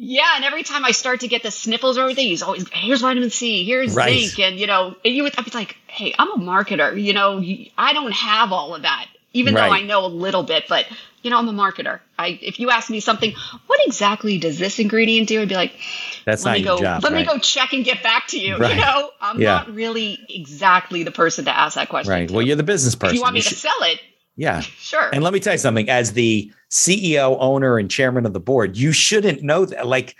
Yeah. And every time I start to get the sniffles or everything, he's always, here's vitamin C, here's zinc. And, you know, and I'd be like, hey, I'm a marketer. You know, I don't have all of that, even though I know a little bit. But, you know, I'm a marketer. If you ask me something, what exactly does this ingredient do? I'd be like, that's not your job. Let me go check and get back to you. Right. You know, I'm not really exactly the person to ask that question. Right. Well, you're the business person. If you want me to sell it. Yeah. Sure. And let me tell you something, as the CEO, owner, and chairman of the board, you shouldn't know that. Like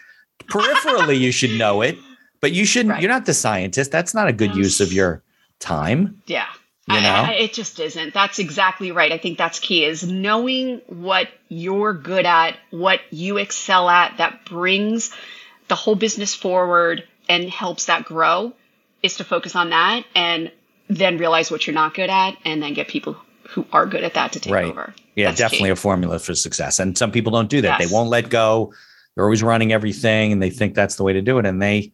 peripherally, you should know it, but you shouldn't, you're not the scientist. That's not a good use of your time. Yeah. You know? It just isn't. That's exactly right. I think that's key, is knowing what you're good at, what you excel at, that brings the whole business forward and helps that grow, is to focus on that and then realize what you're not good at and then get people who are good at that to take over. Yeah, that's definitely key. A formula for success. And some people don't do that. Yes. They won't let go. They're always running everything and they think that's the way to do it. And they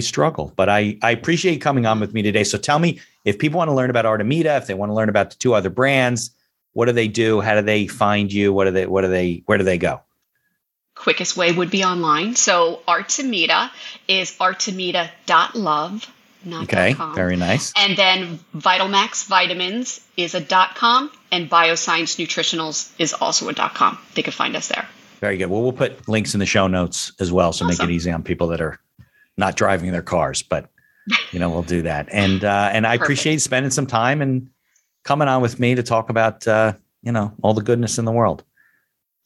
struggle. But I appreciate you coming on with me today. So tell me, if people want to learn about Artemida, if they want to learn about the two other brands, what do they do? How do they find you? Where do they go? Quickest way would be online. So Artemida is artemida.love. .com. Very nice. And then Vital Max Vitamins is a .com, and Bioscience Nutritionals is also a .com. They could find us there. Very good. Well, we'll put links in the show notes as well, so awesome. Make it easy on people that are not driving their cars, but you know, we'll do that. And I appreciate spending some time and coming on with me to talk about you know, all the goodness in the world.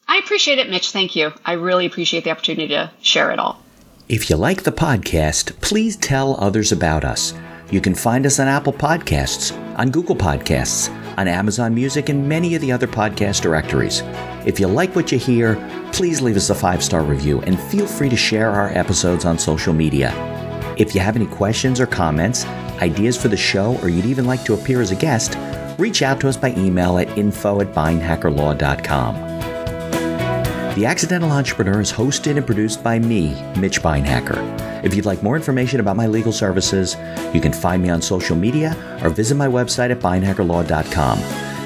I appreciate it, Mitch. Thank you. I really appreciate the opportunity to share it all. If you like the podcast, please tell others about us. You can find us on Apple Podcasts, on Google Podcasts, on Amazon Music, and many of the other podcast directories. If you like what you hear, please leave us a 5-star review and feel free to share our episodes on social media. If you have any questions or comments, ideas for the show, or you'd even like to appear as a guest, reach out to us by email at info@beinhackerlaw.com. The Accidental Entrepreneur is hosted and produced by me, Mitch Beinhacker. If you'd like more information about my legal services, you can find me on social media or visit my website at beinhackerlaw.com.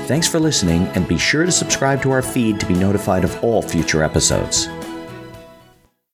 Thanks for listening, and be sure to subscribe to our feed to be notified of all future episodes.